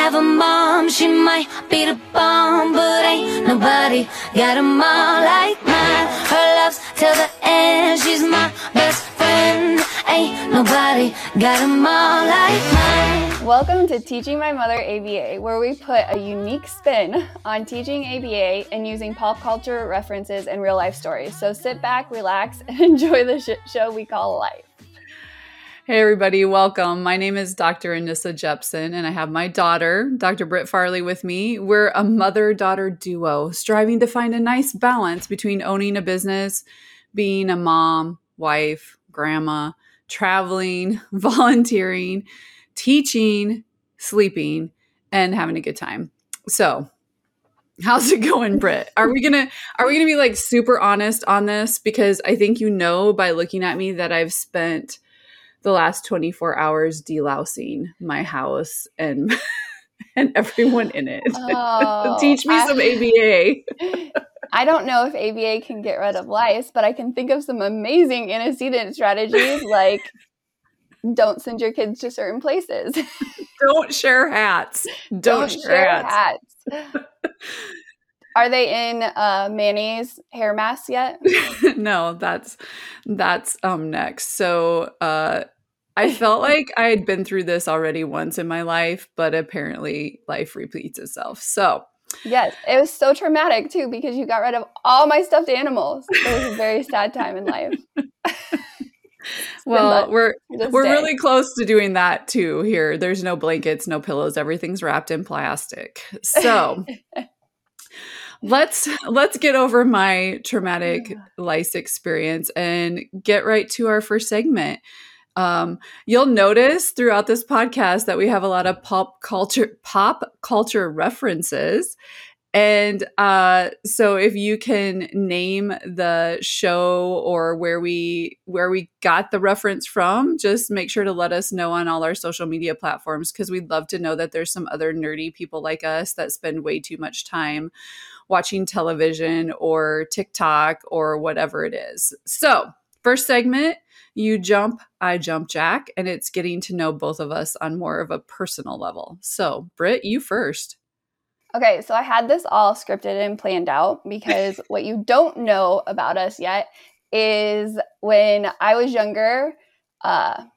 have a mom, she might be the bomb, but ain't nobody got a mom like mine. Her love's till the end, she's my best friend. Ain't nobody got a mom like mine. Welcome to Teaching My Mother ABA, where we put a unique spin on teaching ABA and using pop culture references and real life stories. So sit back, relax, and enjoy the shit show we call life. Hey everybody, welcome. My name is Dr. Anissa Jepsen, and I have my daughter, Dr. Britt Farley, with me. We're a mother-daughter duo, striving to find a nice balance between owning a business, being a mom, wife, grandma, traveling, volunteering, teaching, sleeping, and having a good time. So, how's it going, Britt? Are we gonna be like super honest on this? Because I think you know by looking at me that I've spent the last 24 hours delousing my house and everyone in it. Oh, teach me some ABA. I don't know if ABA can get rid of lice, but I can think of some amazing antecedent strategies like don't send your kids to certain places. Don't share hats. Don't share hats. Are they in Manny's hair masks yet? No, that's next. So I felt like I had been through this already once in my life, but apparently life repeats itself. So yes, it was so traumatic too because you got rid of all my stuffed animals. It was a very sad time in life. Well, we're really close to doing that too here. There's no blankets, no pillows. Everything's wrapped in plastic. So. Let's get over my traumatic lice experience and get right to our first segment. You'll notice throughout this podcast that we have a lot of pop culture references. And so if you can name the show or where we got the reference from, just make sure to let us know on all our social media platforms because we'd love to know that there's some other nerdy people like us that spend way too much time watching television or TikTok or whatever it is. So first segment, you jump, I jump Jack, and it's getting to know both of us on more of a personal level. So Britt, you first. Okay, so I had this all scripted and planned out because what you don't know about us yet is when I was younger, my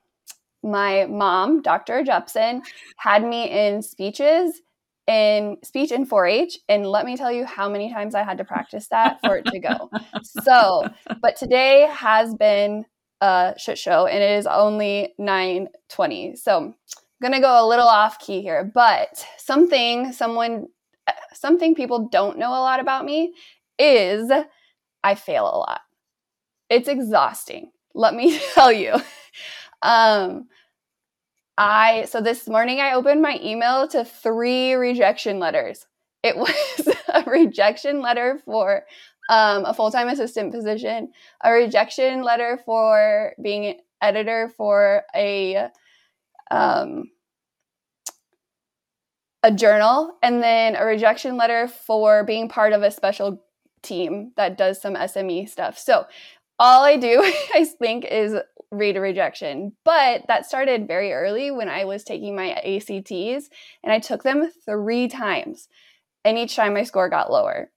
mom, Dr. Jepsen, had me in speech in 4-H, and let me tell you how many times I had to practice that for it to go. So, but today has been a shit show, and it is only 9:20. So I'm going to go a little off key here, but something people don't know a lot about me is I fail a lot. It's exhausting. Let me tell you. So this morning I opened my email to 3 rejection letters. It was a rejection letter for a full-time assistant position, a rejection letter for being an editor for a journal, and then a rejection letter for being part of a special team that does some SME stuff. So all I do, I think, is read a rejection. But that started very early when I was taking my ACTs, and I took them 3 times, and each time my score got lower.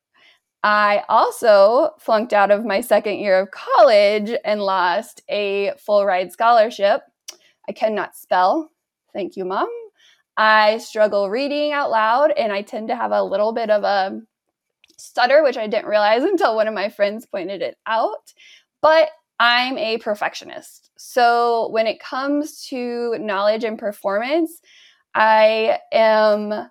I also flunked out of my second year of college and lost a full-ride scholarship. I cannot spell. Thank you, Mom. I struggle reading out loud, and I tend to have a little bit of a stutter, which I didn't realize until one of my friends pointed it out. But I'm a perfectionist. So when it comes to knowledge and performance, I am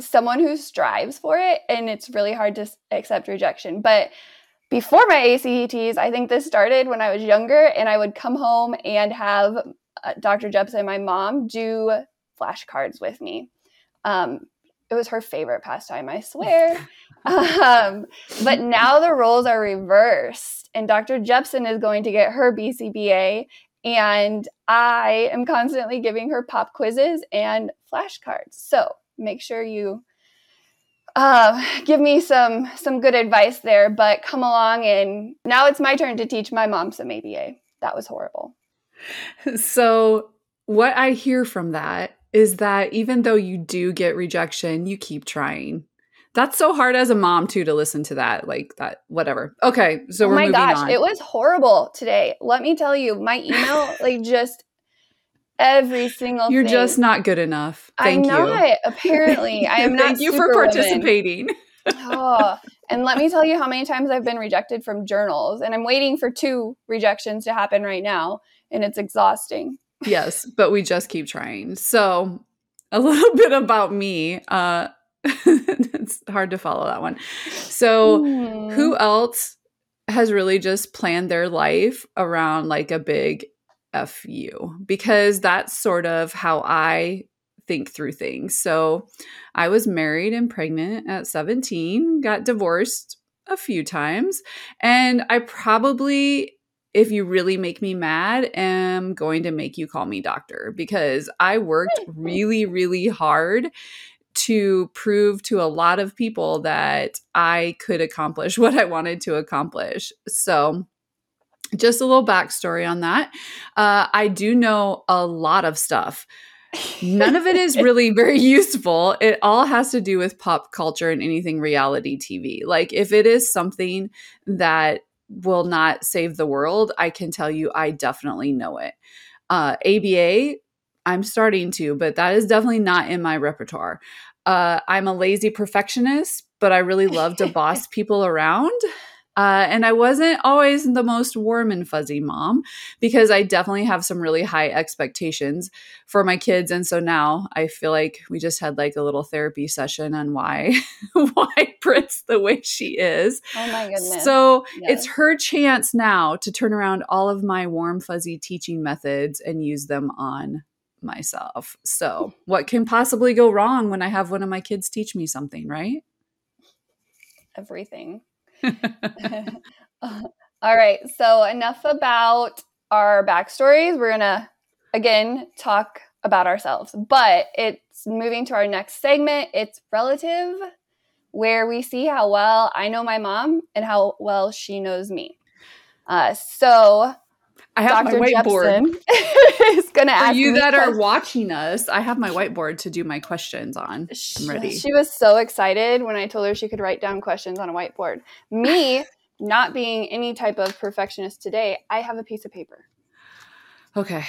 someone who strives for it, and it's really hard to accept rejection. But before my ACTs, I think this started when I was younger, and I would come home and have Dr. Jepsen, my mom, do flashcards with me. It was her favorite pastime, I swear. But now the roles are reversed, and Dr. Jepsen is going to get her BCBA, and I am constantly giving her pop quizzes and flashcards. So make sure you give me some good advice there, but come along, and now it's my turn to teach my mom some ABA. That was horrible. So what I hear from that is that even though you do get rejection, you keep trying. That's so hard as a mom, too, to listen to that, like that, whatever. Okay, so we're moving on. Oh my gosh, it was horrible today. Let me tell you, my email, like just every single thing. You're just not good enough. Thank you. I'm not, apparently. I am not. Thank you for participating. Oh, and let me tell you how many times I've been rejected from journals, and I'm waiting for 2 rejections to happen right now, and it's exhausting. Yes, but we just keep trying. So a little bit about me. It's hard to follow that one. So who else has really just planned their life around like a big F you? Because that's sort of how I think through things. So I was married and pregnant at 17, got divorced a few times, and I probably, if you really make me mad, I'm going to make you call me doctor, because I worked really, really hard to prove to a lot of people that I could accomplish what I wanted to accomplish. So just a little backstory on that. I do know a lot of stuff. None of it is really very useful. It all has to do with pop culture and anything reality TV. Like if it is something that will not save the world, I can tell you I definitely know it. ABA, I'm starting to, but that is definitely not in my repertoire. I'm a lazy perfectionist, but I really love to boss people around. And I wasn't always the most warm and fuzzy mom, because I definitely have some really high expectations for my kids. And so now I feel like we just had like a little therapy session on why Britt's the way she is. Oh my goodness. So yes. It's her chance now to turn around all of my warm, fuzzy teaching methods and use them on myself. So what can possibly go wrong when I have one of my kids teach me something, right? Everything. All right. So enough about our backstories. We're going to, again, talk about ourselves, but it's moving to our next segment. It's relative, where we see how well I know my mom and how well she knows me. So I have Dr. my whiteboard. Is going to ask you that questions. Are watching us. I have my whiteboard to do my questions on. I'm ready. She was so excited when I told her she could write down questions on a whiteboard. Me, not being any type of perfectionist today, I have a piece of paper. Okay.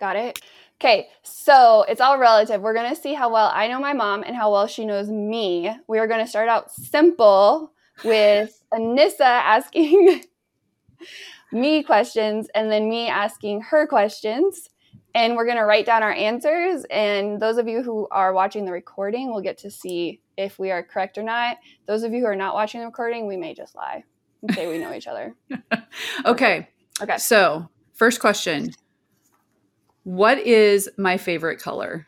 Got it? Okay. So it's all relative. We're going to see how well I know my mom and how well she knows me. We are going to start out simple with Anissa asking me questions, and then me asking her questions, and we're going to write down our answers, and those of you who are watching the recording will get to see if we are correct or not. Those of you who are not watching the recording, we may just lie and say we know each other. Okay. So first question, what is my favorite color?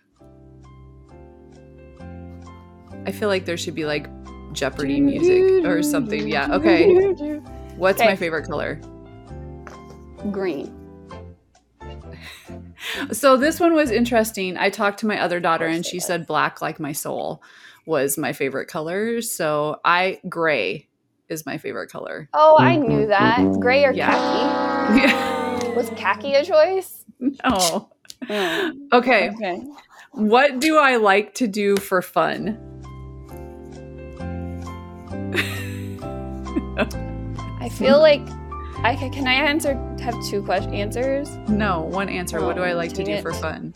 I feel like there should be like Jeopardy music or something. Yeah. Okay. What's my favorite color? Green. So this one was interesting. I talked to my other daughter and she said black, like my soul, was my favorite color. So gray is my favorite color. Oh, I knew that. Gray or khaki? Yeah. Was khaki a choice? No. Okay. What do I like to do for fun? I feel like can I have 2 answers? No, one answer. What do I like to do for fun?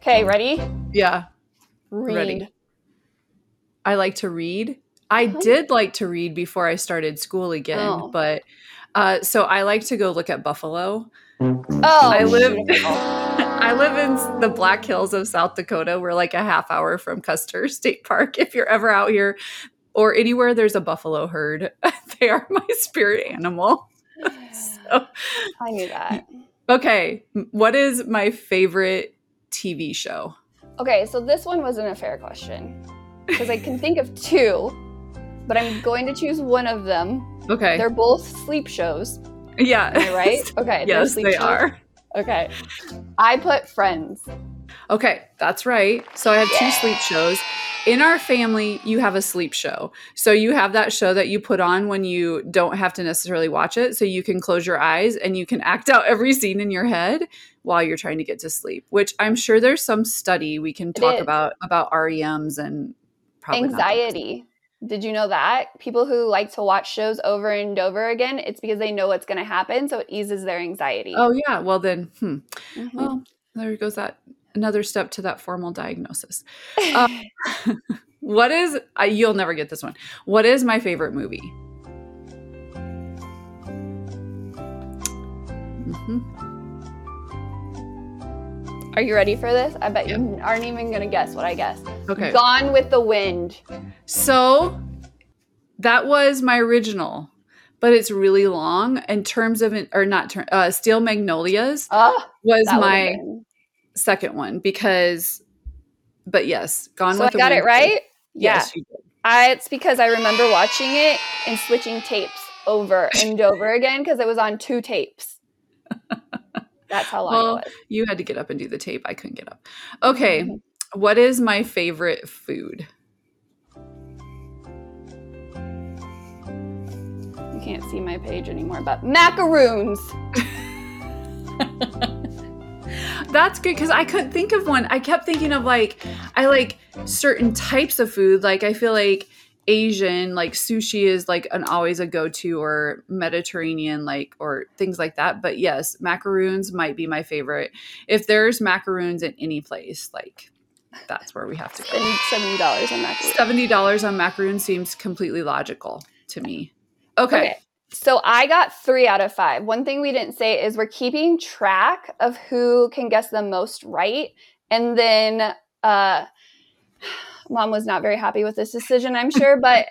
Okay, ready? Yeah. Read. Ready. I like to read. I did like to read before I started school again, but so I like to go look at buffalo. Oh, I live in the Black Hills of South Dakota. We're like a half hour from Custer State Park. If you're ever out here or anywhere there's a buffalo herd, they are my spirit animal. So, I knew that. Okay. What is my favorite TV show? Okay. So this one wasn't a fair question, because I can think of 2, but I'm going to choose one of them. Okay. They're both sleep shows. Yeah. Am I right? Okay. Yes, they are. Okay. I put Friends. Okay. That's right. So I have 2 sleep shows. In our family, you have a sleep show. So you have that show that you put on when you don't have to necessarily watch it. So you can close your eyes and you can act out every scene in your head. while you're trying to get to sleep, which I'm sure there's some study we can talk about REMs and probably anxiety. Did you know that people who like to watch shows over and over again, it's because they know what's going to happen. So it eases their anxiety. Oh yeah. Well then, mm-hmm. Well, there goes that another step to that formal diagnosis. What is, you'll never get this one. What is my favorite movie? Mm-hmm. Are you ready for this? I bet you aren't even going to guess what I guessed. Okay. Gone with the Wind. So that was my original, but it's really long in terms of, Steel Magnolias was my second one but yes, Gone with the Wind. So I got it right? Yes, you did. It's because I remember watching it and switching tapes over and over again because it was on 2 tapes. That's how long it was. You had to get up and do the tape. I couldn't get up. Okay. Mm-hmm. What is my favorite food? You can't see my page anymore, but macaroons. That's good because I couldn't think of one. I kept thinking of I like certain types of food. Like I feel like Asian, like sushi is like always a go-to, or Mediterranean, or things like that. But yes, macaroons might be my favorite. If there's macaroons in any place, that's where we have to go. $70 on macaroons. $70 on macaroons seems completely logical to me. Okay. So I got 3 out of 5. One thing we didn't say is we're keeping track of who can guess the most right. And then Mom was not very happy with this decision, I'm sure. But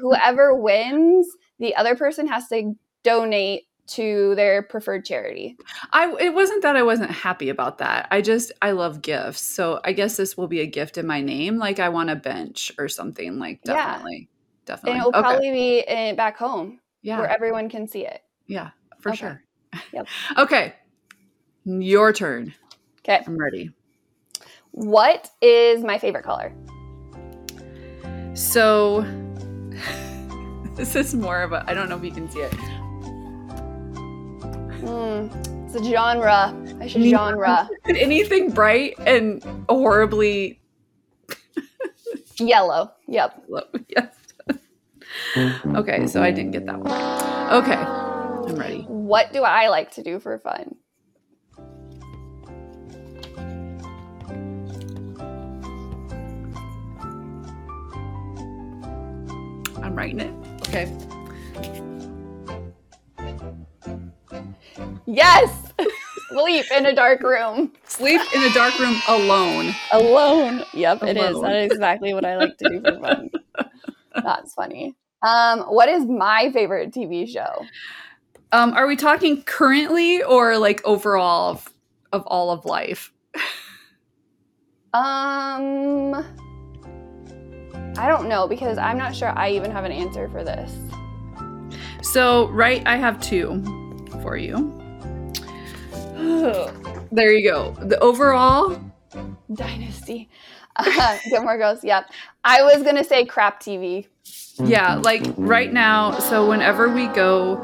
whoever wins, the other person has to donate to their preferred charity. It wasn't that I wasn't happy about that. I love gifts. So I guess this will be a gift in my name. I want a bench or something. Definitely. And it will probably be back home. Yeah. Where everyone can see it. Yeah, for sure. Yep. Okay. Your turn. Okay. I'm ready. What is my favorite color? So this is more of I don't know if you can see it. It's a genre. Genre. Anything bright and horribly yellow. Yep. Yes. Okay, so I didn't get that one. Okay, I'm ready. What do I like to do for fun? I'm writing it. Okay. Yes! Sleep in a dark room. Sleep in a dark room alone. Yep, it is. That is exactly what I like to do for fun. That's funny. What is my favorite TV show? Are we talking currently or overall of all of life? I don't know because I'm not sure I even have an answer for this. So, I have 2 for you. There you go. The overall Dynasty. Gilmore Girls, yep. I was going to say crap TV. Yeah, right now, so whenever we go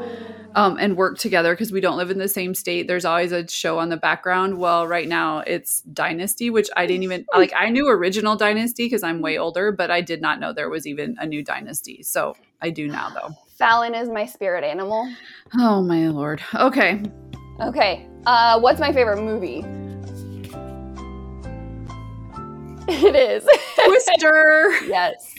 and work together, because we don't live in the same state, there's always a show on the background. Well, right now it's Dynasty, which I didn't even, I knew original Dynasty because I'm way older, but I did not know there was even a new Dynasty. So I do now, though. Fallon is my spirit animal. Oh, my Lord. Okay. Okay. What's my favorite movie? It is. Twister. Yes.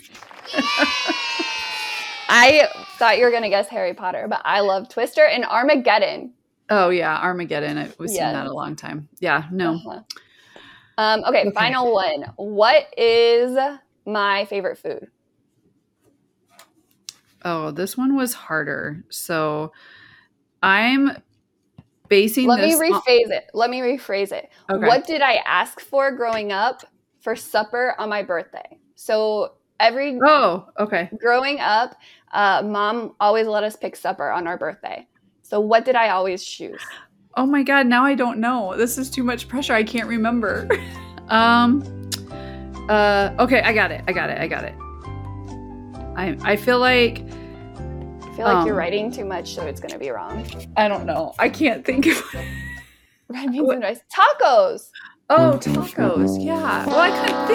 I thought you were going to guess Harry Potter, but I love Twister and Armageddon. Oh, yeah. Armageddon. We've seen that a long time. Yeah. No. Uh-huh. Okay. Final one. What is my favorite food? Oh, this one was harder. So I'm basing Let me rephrase it. Okay. What did I ask for growing up? For supper on my birthday. So growing up, Mom always let us pick supper on our birthday. So what did I always choose? Oh my God, now I don't know. This is too much pressure. I can't remember. Okay, I got it. I feel like you're writing too much, so it's gonna be wrong. I don't know. I can't think of Red beans and rice. Tacos. Oh, tacos. Yeah. Well, I couldn't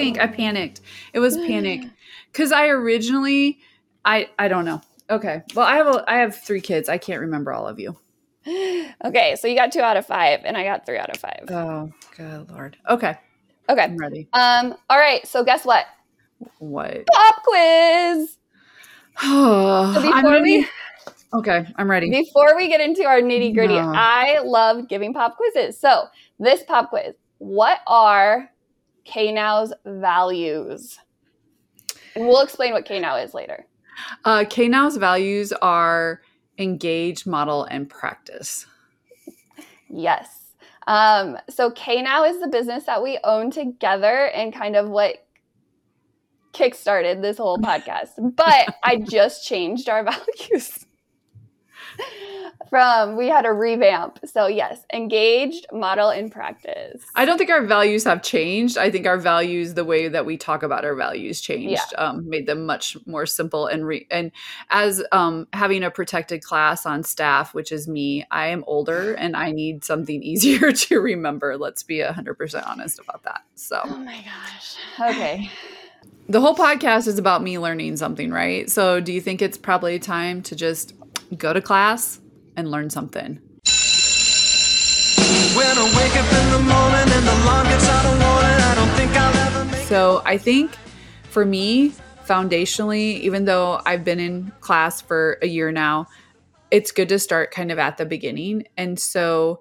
think. I panicked. It was panic. Because I don't know. Okay. Well, I have 3 kids. I can't remember all of you. Okay. So you got 2 out of 5 and I got 3 out of 5. Oh, good Lord. Okay. Okay. I'm ready. All right. So guess what? What? Pop quiz. Oh, so okay, I'm ready. Before we get into our nitty gritty, I love giving pop quizzes. So this pop quiz, what are K-NOW's values? And we'll explain what K-NOW is later. K-NOW's values are engage, model, and practice. Yes. So K-NOW is the business that we own together and kind of what kickstarted this whole podcast. But I just changed our values. We had a revamp. So yes, engaged, model, and practice. I don't think our values have changed. I think our values, the way that we talk about our values changed, made them much more simple. And as having a protected class on staff, which is me, I am older and I need something easier to remember. Let's be 100% honest about that. So. Oh my gosh. Okay. The whole podcast is about me learning something, right? So do you think it's probably time to just go to class and learn something? So I think for me, foundationally, even though I've been in class for a year now, it's good to start kind of at the beginning. And so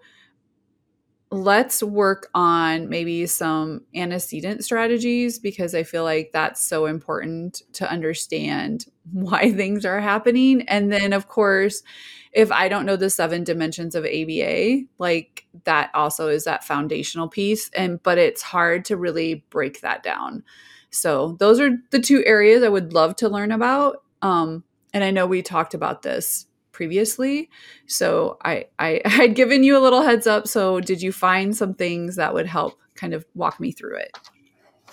let's work on maybe some antecedent strategies, because I feel like that's so important to understand why things are happening. And then, of course, if I don't know the 7 dimensions of ABA, like that also is that foundational piece. But it's hard to really break that down. So those are the 2 areas I would love to learn about. And I know we talked about this previously. So I had given you a little heads up. So did you find some things that would help kind of walk me through it?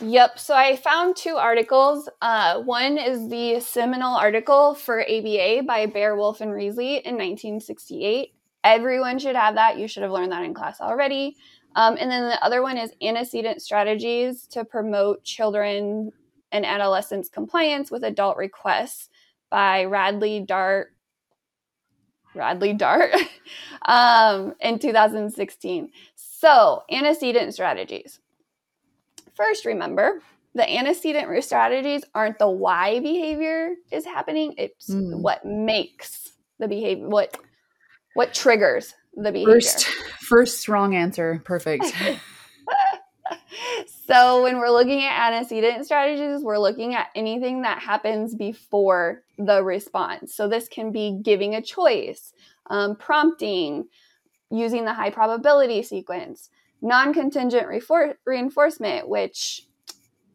Yep. So I found 2 articles. One is the seminal article for ABA by Baer, Wolf, and Risley in 1968. Everyone should have that. You should have learned that in class already. And then the other one is antecedent strategies to promote children and adolescents compliance with adult requests by Radley Dart in 2016. So antecedent strategies. First, remember, the antecedent strategies aren't the why behavior is happening. It's what makes the behavior, what triggers the behavior. First wrong answer. Perfect. So when we're looking at antecedent strategies, we're looking at anything that happens before the response. So this can be giving a choice, prompting, using the high probability sequence, non-contingent reinforcement, which,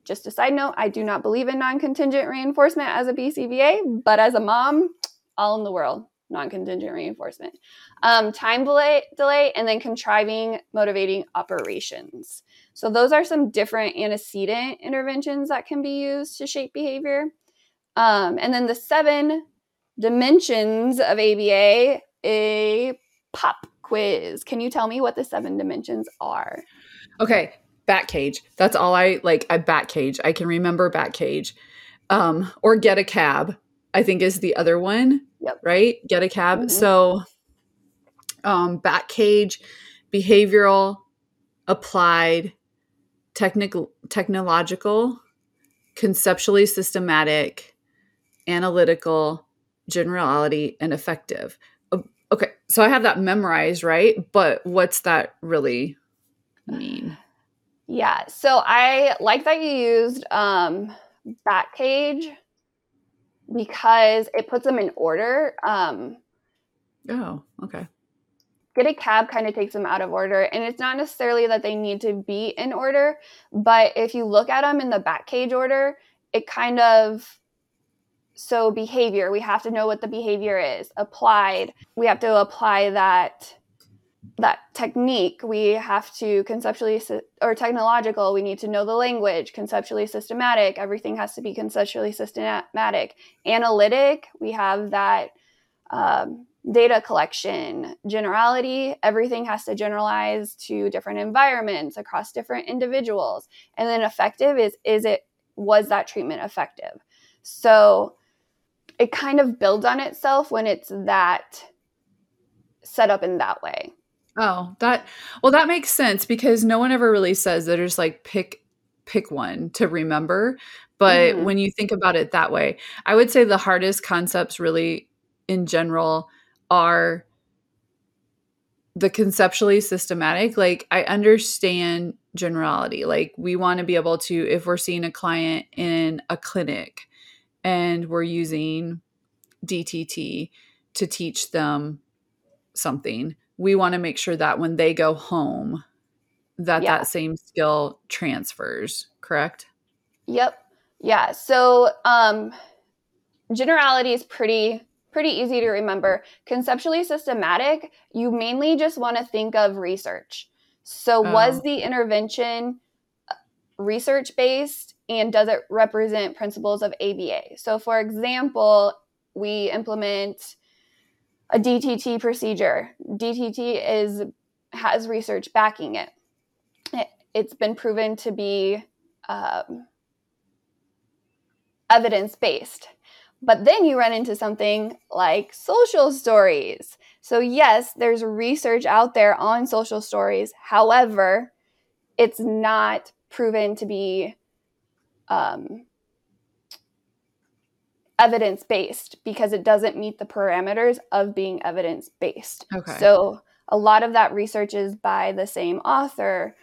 just a side note, I do not believe in non-contingent reinforcement as a BCBA, but as a mom, all in the world, non-contingent reinforcement, time delay, and then contriving, motivating operations. So those are some different antecedent interventions that can be used to shape behavior. And then the 7 dimensions of ABA, a pop quiz. Can you tell me what the 7 dimensions are? Okay. Bat cage. That's all I like. I bat cage. I can remember bat cage, or get a cab, I think is the other one, yep. Right? Get a cab. Mm-hmm. So, bat cage, behavioral, applied, technological, conceptually systematic, analytical, generality, and effective. Okay, so I have that memorized, right? But what's that really mean? Yeah, so I like that you used bat cage because it puts them in order. Oh, okay. Get a cab kind of takes them out of order. And it's not necessarily that they need to be in order, but if you look at them in the bat cage order, it kind of, so behavior, we have to know what the behavior is. Applied, we have to apply that technique. We have to conceptually, or technological, we need to know the language. Conceptually systematic, everything has to be conceptually systematic. Analytic, we have that data collection, generality, everything has to generalize to different environments across different individuals. And then effective was that treatment effective? So it kind of builds on itself when it's that set up in that way. Oh, that makes sense, because no one ever really says that. It's like pick one to remember. But when you think about it that way, I would say the hardest concepts really in general are the conceptually systematic. Like, I understand generality. Like, we want to be able to, if we're seeing a client in a clinic and we're using DTT to teach them something, we want to make sure that when they go home, that same skill transfers, correct? Yep. Yeah. So generality is pretty easy to remember. Conceptually systematic, you mainly just want to think of research. So was the intervention research-based, and does it represent principles of ABA? So for example, we implement a DTT procedure. DTT has research backing it. It's been proven to be evidence-based. But then you run into something like social stories. So yes, there's research out there on social stories. However, it's not proven to be evidence-based because it doesn't meet the parameters of being evidence-based. Okay. So a lot of that research is by the same author.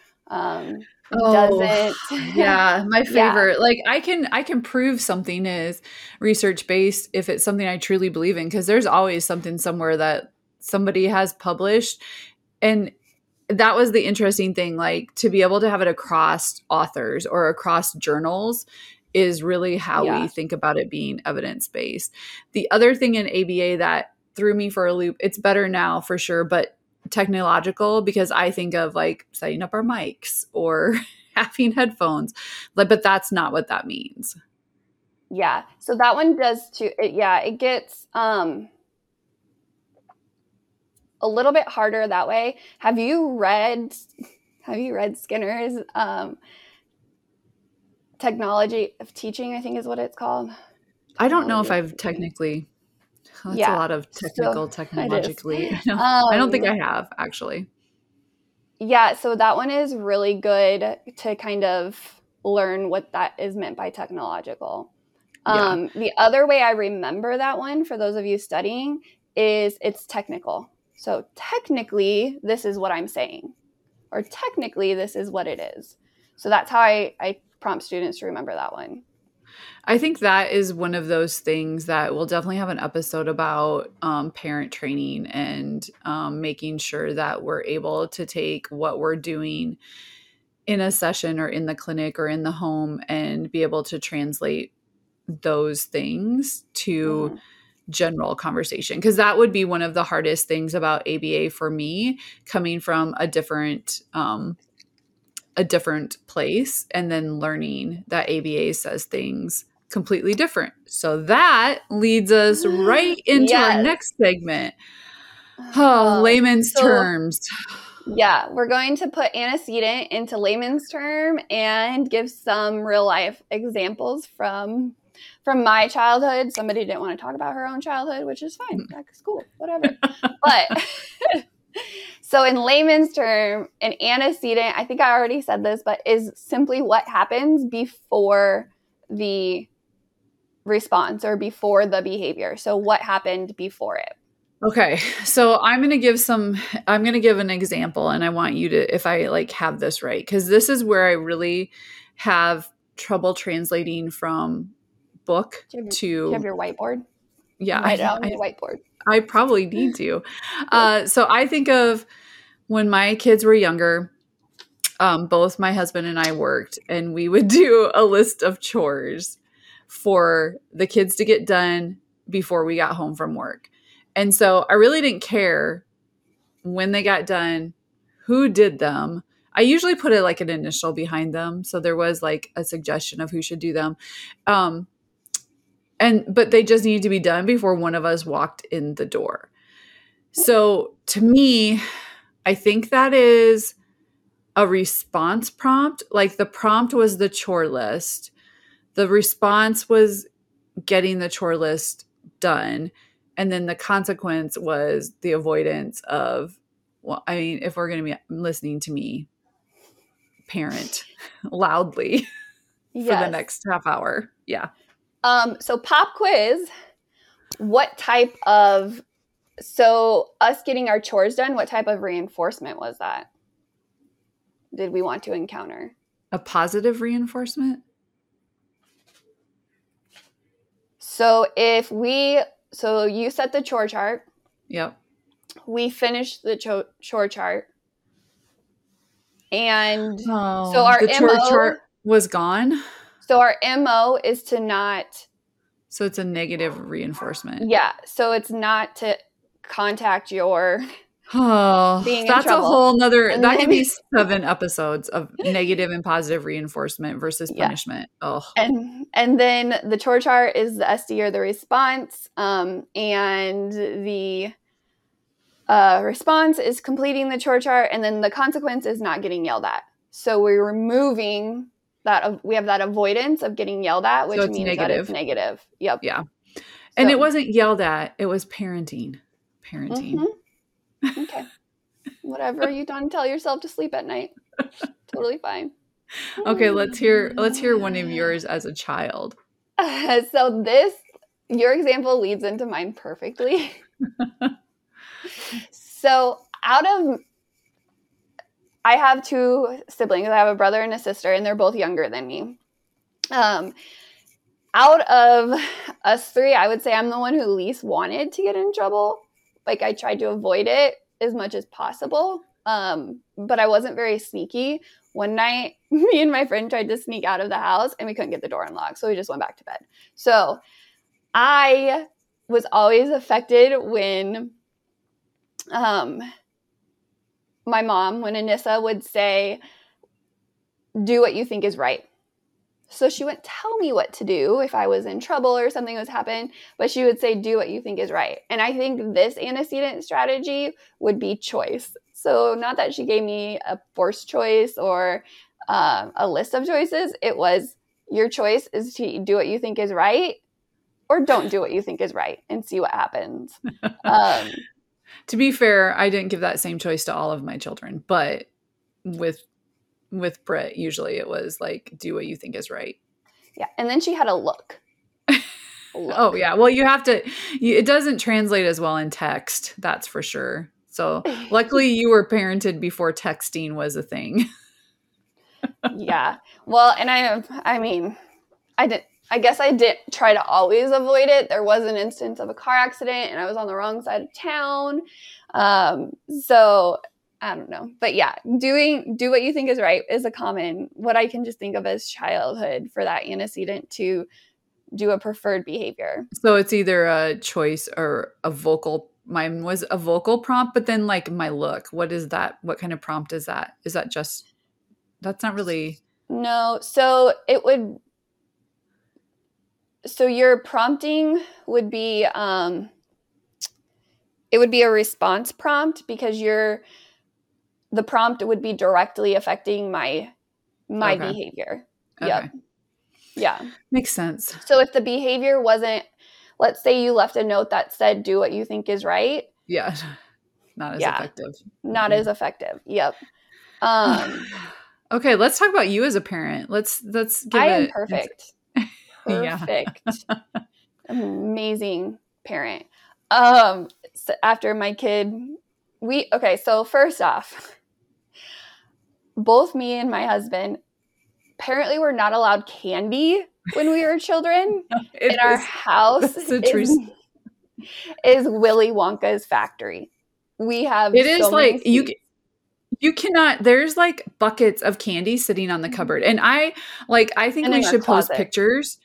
Doesn't. Yeah, my favorite. Yeah. Like, I can prove something is research-based if it's something I truly believe in, because there's always something somewhere that somebody has published. And that was the interesting thing, like, to be able to have it across authors or across journals is really how we think about it being evidence-based. The other thing in ABA that threw me for a loop, it's better now for sure, but technological, because I think of like setting up our mics or having headphones, but that's not what that means. Yeah. So that one does too. It gets a little bit harder that way. Have you read Skinner's Technology of Teaching, I think is what it's called? I don't know if I've technically... That's a lot of technologically. I don't think I have, actually. Yeah, so that one is really good to kind of learn what that is meant by technological. The other way I remember that one, for those of you studying, is it's technical. So technically, this is what I'm saying. Or technically, this is what it is. So that's how I prompt students to remember that one. I think that is one of those things that we'll definitely have an episode about, parent training and making sure that we're able to take what we're doing in a session or in the clinic or in the home and be able to translate those things to general conversation. Because that would be one of the hardest things about ABA for me, coming from a different place and then learning that ABA says things completely different. So that leads us right into our next segment. Layman's terms. Yeah, we're going to put antecedent into layman's term and give some real life examples from my childhood. Somebody didn't want to talk about her own childhood, which is fine. That's cool, whatever. But so in layman's term, an antecedent, I think I already said this, but is simply what happens before the response or before the behavior. So what happened before it? Okay. So I'm going to give an example, and I want you to, if I like have this right, because this is where I really have trouble translating from book to... Do you have your whiteboard? Yeah. Write it out on your whiteboard. I probably need to. So I think of when my kids were younger, both my husband and I worked, and we would do a list of chores for the kids to get done before we got home from work. And so I really didn't care when they got done, who did them. I usually put it like an initial behind them. So there was like a suggestion of who should do them. But they just needed to be done before one of us walked in the door. So to me, I think that is a response prompt. Like the prompt was the chore list. The response was getting the chore list done. And then the consequence was the avoidance of, well, I mean, if we're going to be listening to me parent loudly for the next half hour. Yeah. So pop quiz, so us getting our chores done, what type of reinforcement was that? Did we want to encounter? A positive reinforcement? So if so you set the chore chart. Yep. We finished the chore chart. And so our chore chart was gone. So our MO is to not. So it's a negative reinforcement. Yeah. So it's not to contact your being in trouble. That's a whole nother, that can be 7 episodes of negative and positive reinforcement versus punishment. Yeah. Oh. And then the chore chart is the SD or the response. And the response is completing the chore chart. And then the consequence is not getting yelled at. So we're removing that. We have that avoidance of getting yelled at, which means negative. That it's negative. Yep. Yeah. And it wasn't yelled at. It was parenting. Mm-hmm. Okay. Whatever you don't tell yourself to sleep at night. Totally fine. Okay, let's hear one of yours as a child. So your example leads into mine perfectly. So I have 2 siblings. I have a brother and a sister, and they're both younger than me. Out of us 3, I would say I'm the one who least wanted to get in trouble. Like, I tried to avoid it as much as possible, but I wasn't very sneaky. One night, me and my friend tried to sneak out of the house, and we couldn't get the door unlocked, so we just went back to bed. So I was always affected when my mom, when Anissa would say, do what you think is right. So she wouldn't tell me what to do if I was in trouble or something was happening, but she would say, do what you think is right. And I think this antecedent strategy would be choice. So not that she gave me a forced choice or a list of choices. It was, your choice is to do what you think is right or don't do what you think is right and see what happens. To be fair, I didn't give that same choice to all of my children, but with Britt, usually it was like, do what you think is right. Yeah. And then she had a look. Oh, yeah. Well, you have to, it doesn't translate as well in text. That's for sure. So luckily you were parented before texting was a thing. Yeah. Well, and I guess I did try to always avoid it. There was an instance of a car accident and I was on the wrong side of town. So I don't know. But yeah, do what you think is right is a common, what I can just think of as childhood for that antecedent to do a preferred behavior. So it's either a choice or a vocal. Mine was a vocal prompt, but then like my look, what is that? What kind of prompt is that? Is that just, that's not really. No. So your prompting would be, it would be a response prompt because the prompt would be directly affecting my behavior. Okay. Yep. Yeah. Makes sense. So if the behavior wasn't, let's say you left a note that said, do what you think is right. Yeah. Not as effective. Not as effective. Yep. Okay. Let's talk about you as a parent. Let's give I am perfect. Perfect. Amazing parent. So after my kid, so first off, both me and my husband apparently were not allowed candy when we were children. In our house is Willy Wonka's factory. We have it is so like you cannot. There's like buckets of candy sitting on the cupboard, and I think we should post pictures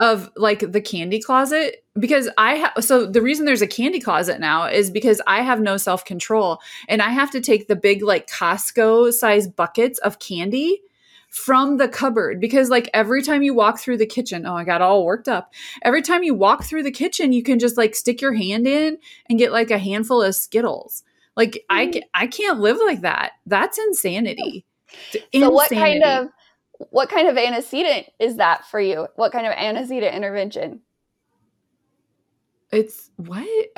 of like the candy closet because so the reason there's a candy closet now is because I have no self-control and I have to take the big like Costco size buckets of candy from the cupboard, because like every time you walk through the kitchen, oh, I got all worked up. Every time you walk through the kitchen, you can just like stick your hand in and get like a handful of Skittles. Like I can't live like that. That's insanity. So what kind of antecedent is that for you? What kind of antecedent intervention? It's what?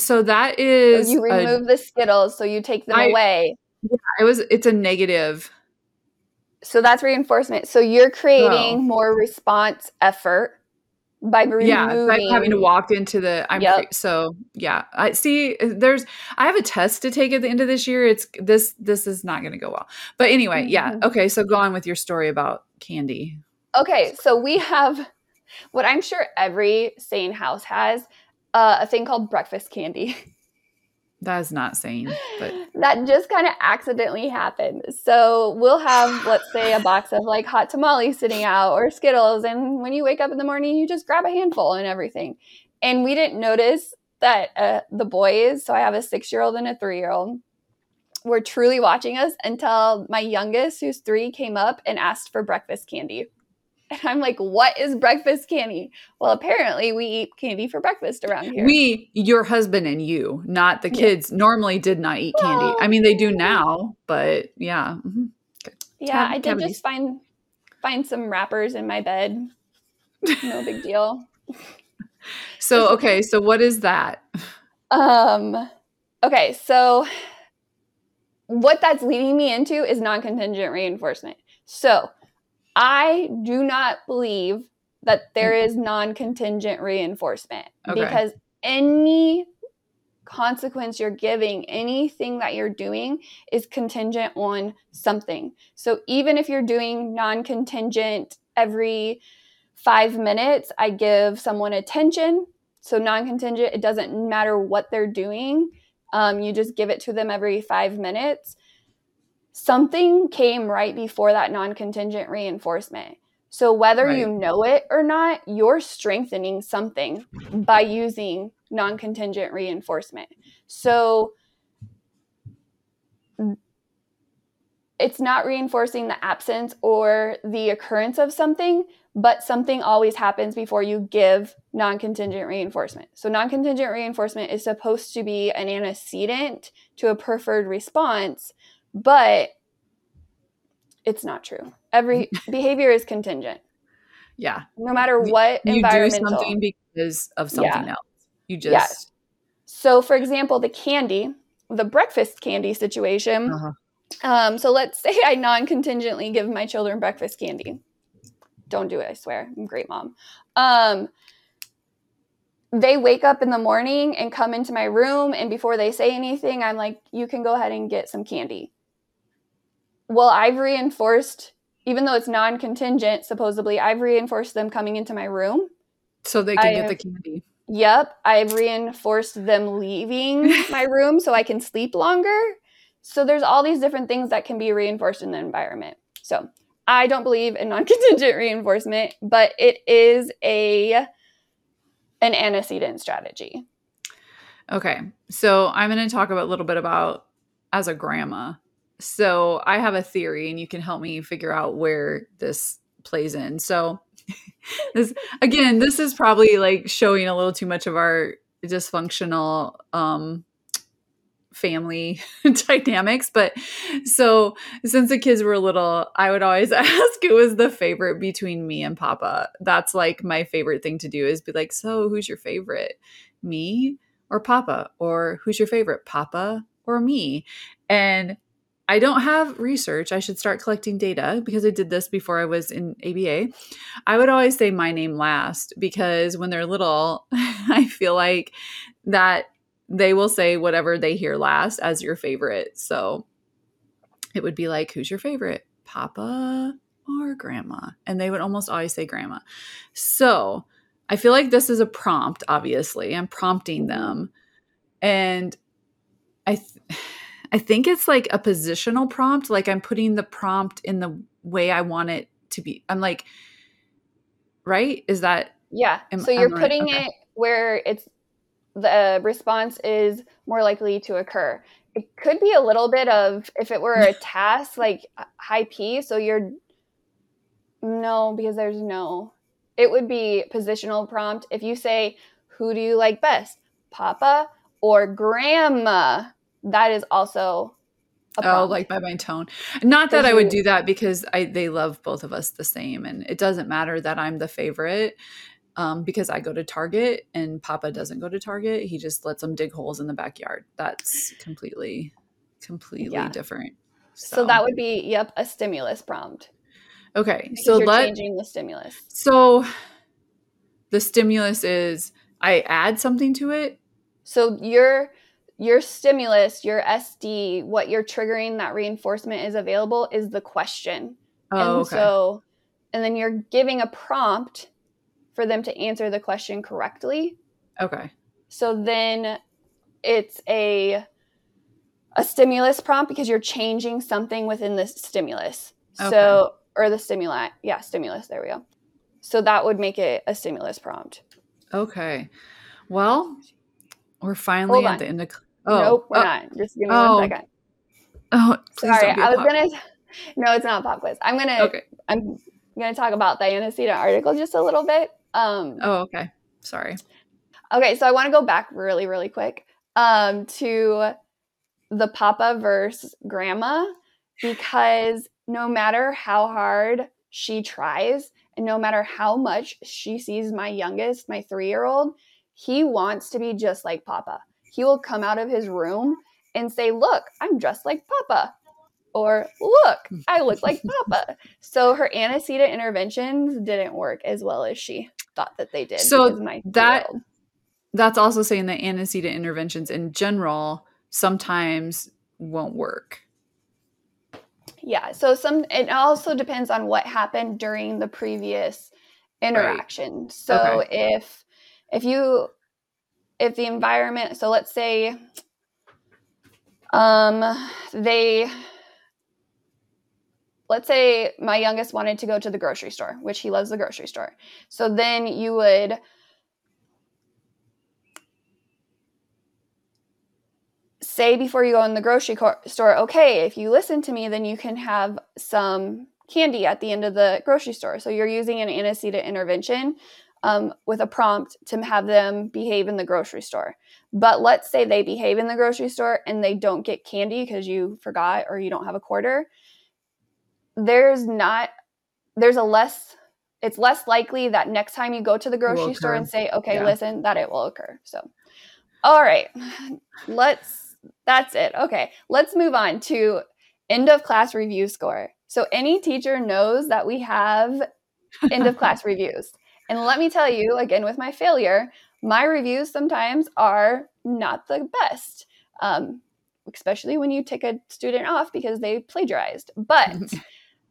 So that is, so you remove the Skittles. So you take them away. Yeah, it's a negative. So that's reinforcement. So you're creating more response effort by removing. Yeah, by having to walk into the. I see. I have a test to take at the end of this year. It's this is not going to go well. But anyway, yeah. Okay, so go on with your story about candy. Okay, so we have what I'm sure every sane house has, a thing called breakfast candy. That is not sane, but that just kind of accidentally happened. So we'll have, let's say, a box of like hot tamales sitting out or Skittles. And when you wake up in the morning, you just grab a handful and everything. And we didn't notice that the boys, so I have a 6-year-old and a 3-year-old, were truly watching us until my youngest, who's 3, came up and asked for breakfast candy. And I'm like, what is breakfast candy? Well, apparently we eat candy for breakfast around here. Your husband and you, not the kids, normally did not eat candy. I mean, they do now, but yeah. Mm-hmm. Yeah, I did just find some wrappers in my bed. No big deal. So, okay. So what is that? Okay. So what that's leading me into is non-contingent reinforcement. So I do not believe that there is non-contingent reinforcement because any consequence you're giving, anything that you're doing is contingent on something. So even if you're doing non-contingent every 5 minutes, I give someone attention. So non-contingent, it doesn't matter what they're doing. You just give it to them every 5 minutes. Something came right before that non-contingent reinforcement. So whether you know it or not, you're strengthening something by using non-contingent reinforcement. So it's not reinforcing the absence or the occurrence of something, but something always happens before you give non-contingent reinforcement. So non-contingent reinforcement is supposed to be an antecedent to a preferred response, but it's not true. Every behavior is contingent. Yeah. No matter what environmental. You do something because of something else. You just. Yes. So, for example, the candy, the breakfast candy situation. Uh-huh. So let's say I non-contingently give my children breakfast candy. Don't do it, I swear. I'm a great mom. They wake up in the morning and come into my room. And before they say anything, I'm like, you can go ahead and get some candy. Well, I've reinforced, even though it's non-contingent, supposedly, I've reinforced them coming into my room. So they can get the candy. Yep. I've reinforced them leaving my room so I can sleep longer. So there's all these different things that can be reinforced in the environment. So I don't believe in non-contingent reinforcement, but it is an antecedent strategy. Okay. So I'm going to talk about a little bit about as a grandma. So I have a theory, and you can help me figure out where this plays in. So this is probably like showing a little too much of our dysfunctional family dynamics. But so since the kids were little, I would always ask who was the favorite between me and Papa. That's like my favorite thing to do is be like, so who's your favorite? Me or Papa? Or who's your favorite? Papa or me? And I don't have research. I should start collecting data because I did this before I was in ABA. I would always say my name last because when they're little, I feel like that they will say whatever they hear last as your favorite. So it would be like, who's your favorite? Papa or Grandma? And they would almost always say Grandma. So I feel like this is a prompt, obviously. I'm prompting them. And I think it's like a positional prompt. Like I'm putting the prompt in the way I want it to be. I'm like, right? Is that? Yeah. So you're putting it where it's the response is more likely to occur. It could be a little bit of, if it were a task, like high P. So you're No, because there's no. It would be positional prompt. If you say, who do you like best, Papa or Grandma? That is also a prompt. Oh, like by my tone. Not that I would do that because they love both of us the same. And it doesn't matter that I'm the favorite because I go to Target and Papa doesn't go to Target. He just lets them dig holes in the backyard. That's completely different. So that would be, a stimulus prompt. Okay, so you're changing the stimulus. So the stimulus is I add something to it. So your stimulus, your SD, what you're triggering that reinforcement is available is the question. Oh, okay. And then you're giving a prompt for them to answer the question correctly. Okay. So then it's a stimulus prompt because you're changing something within the stimulus. Okay. Or the stimuli. Yeah, stimulus. There we go. So that would make it a stimulus prompt. Okay. Well, we're finally at the end of... Oh, nope, we're not. Just give me 1 second. Oh, sorry. I was going to... No, it's not a pop quiz. I'm going to talk about the antecedent article just a little bit. Okay. Sorry. Okay. So I want to go back really, really quick to the Papa versus Grandma because... No matter how hard she tries and no matter how much she sees my youngest, my 3-year-old, he wants to be just like Papa. He will come out of his room and say, look, I'm dressed like Papa. Or look, I look like Papa. So her antecedent interventions didn't work as well as she thought that they did. So that's also saying that antecedent interventions in general sometimes won't work. Yeah, so it also depends on what happened during the previous interaction. Right. So okay. if the environment, so let's say let's say my youngest wanted to go to the grocery store, which he loves the grocery store. So then you would say before you go in the grocery store, okay, if you listen to me, then you can have some candy at the end of the grocery store. So you're using an antecedent intervention with a prompt to have them behave in the grocery store. But let's say they behave in the grocery store and they don't get candy because you forgot or you don't have a quarter. It's less likely that next time you go to the grocery store and say, okay, listen, that it will occur. So, all right, that's it. Okay, let's move on to end of class review score. So any teacher knows that we have end of class reviews. And let me tell you, again, with my failure, my reviews sometimes are not the best, especially when you take a student off because they plagiarized. But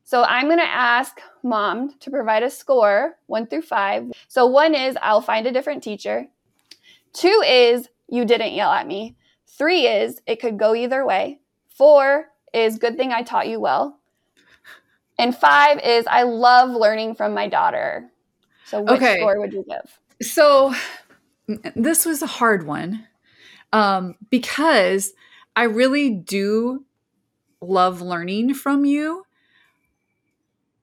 so I'm going to ask mom to provide a score 1 through 5. So 1 is I'll find a different teacher. 2 is you didn't yell at me. 3 is, it could go either way. 4 is, good thing I taught you well. And 5 is, I love learning from my daughter. So which score would you give? So this was a hard one because I really do love learning from you.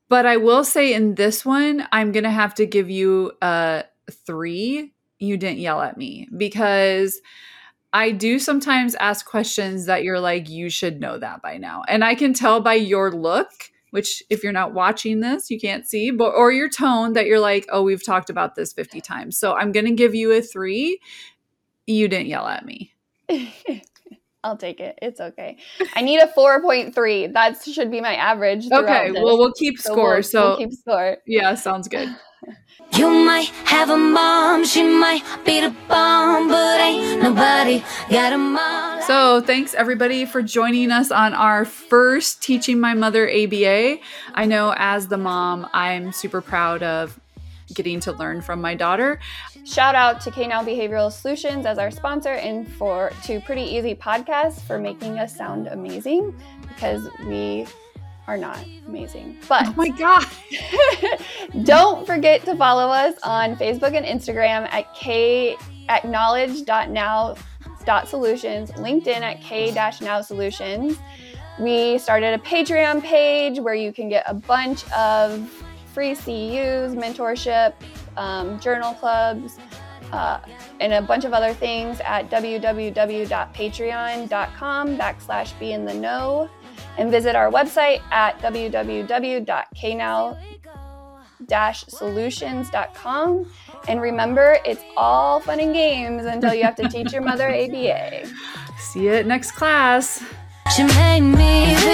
But I will say in this one, I'm going to have to give you a 3. You didn't yell at me because... I do sometimes ask questions that you're like, you should know that by now. And I can tell by your look, which if you're not watching this, you can't see, or your tone that you're like, oh, we've talked about this 50 times. So I'm going to give you a 3. You didn't yell at me. I'll take it. It's okay. I need a 4.3. That should be my average. Okay. Well, we'll keep score. We'll keep score. Yeah, sounds good. You might have a mom, she might be the bomb, but ain't nobody got a mom. So thanks everybody for joining us on our first Teaching My Mother ABA. I know as the mom, I'm super proud of getting to learn from my daughter. Shout out to K-NOW Behavioral Solutions as our sponsor and to Pretty Easy Podcast for making us sound amazing because we are not amazing, but oh my god. Don't forget to follow us on Facebook and Instagram at knowledge.now.solutions, LinkedIn at k-now solutions. We started a Patreon page where you can get a bunch of free CEUs, mentorship, journal clubs, and a bunch of other things at www.patreon.com/beintheknow and visit our website at www.know-solutions.com. And remember, it's all fun and games until you have to teach your mother ABA. See you at next class. She made me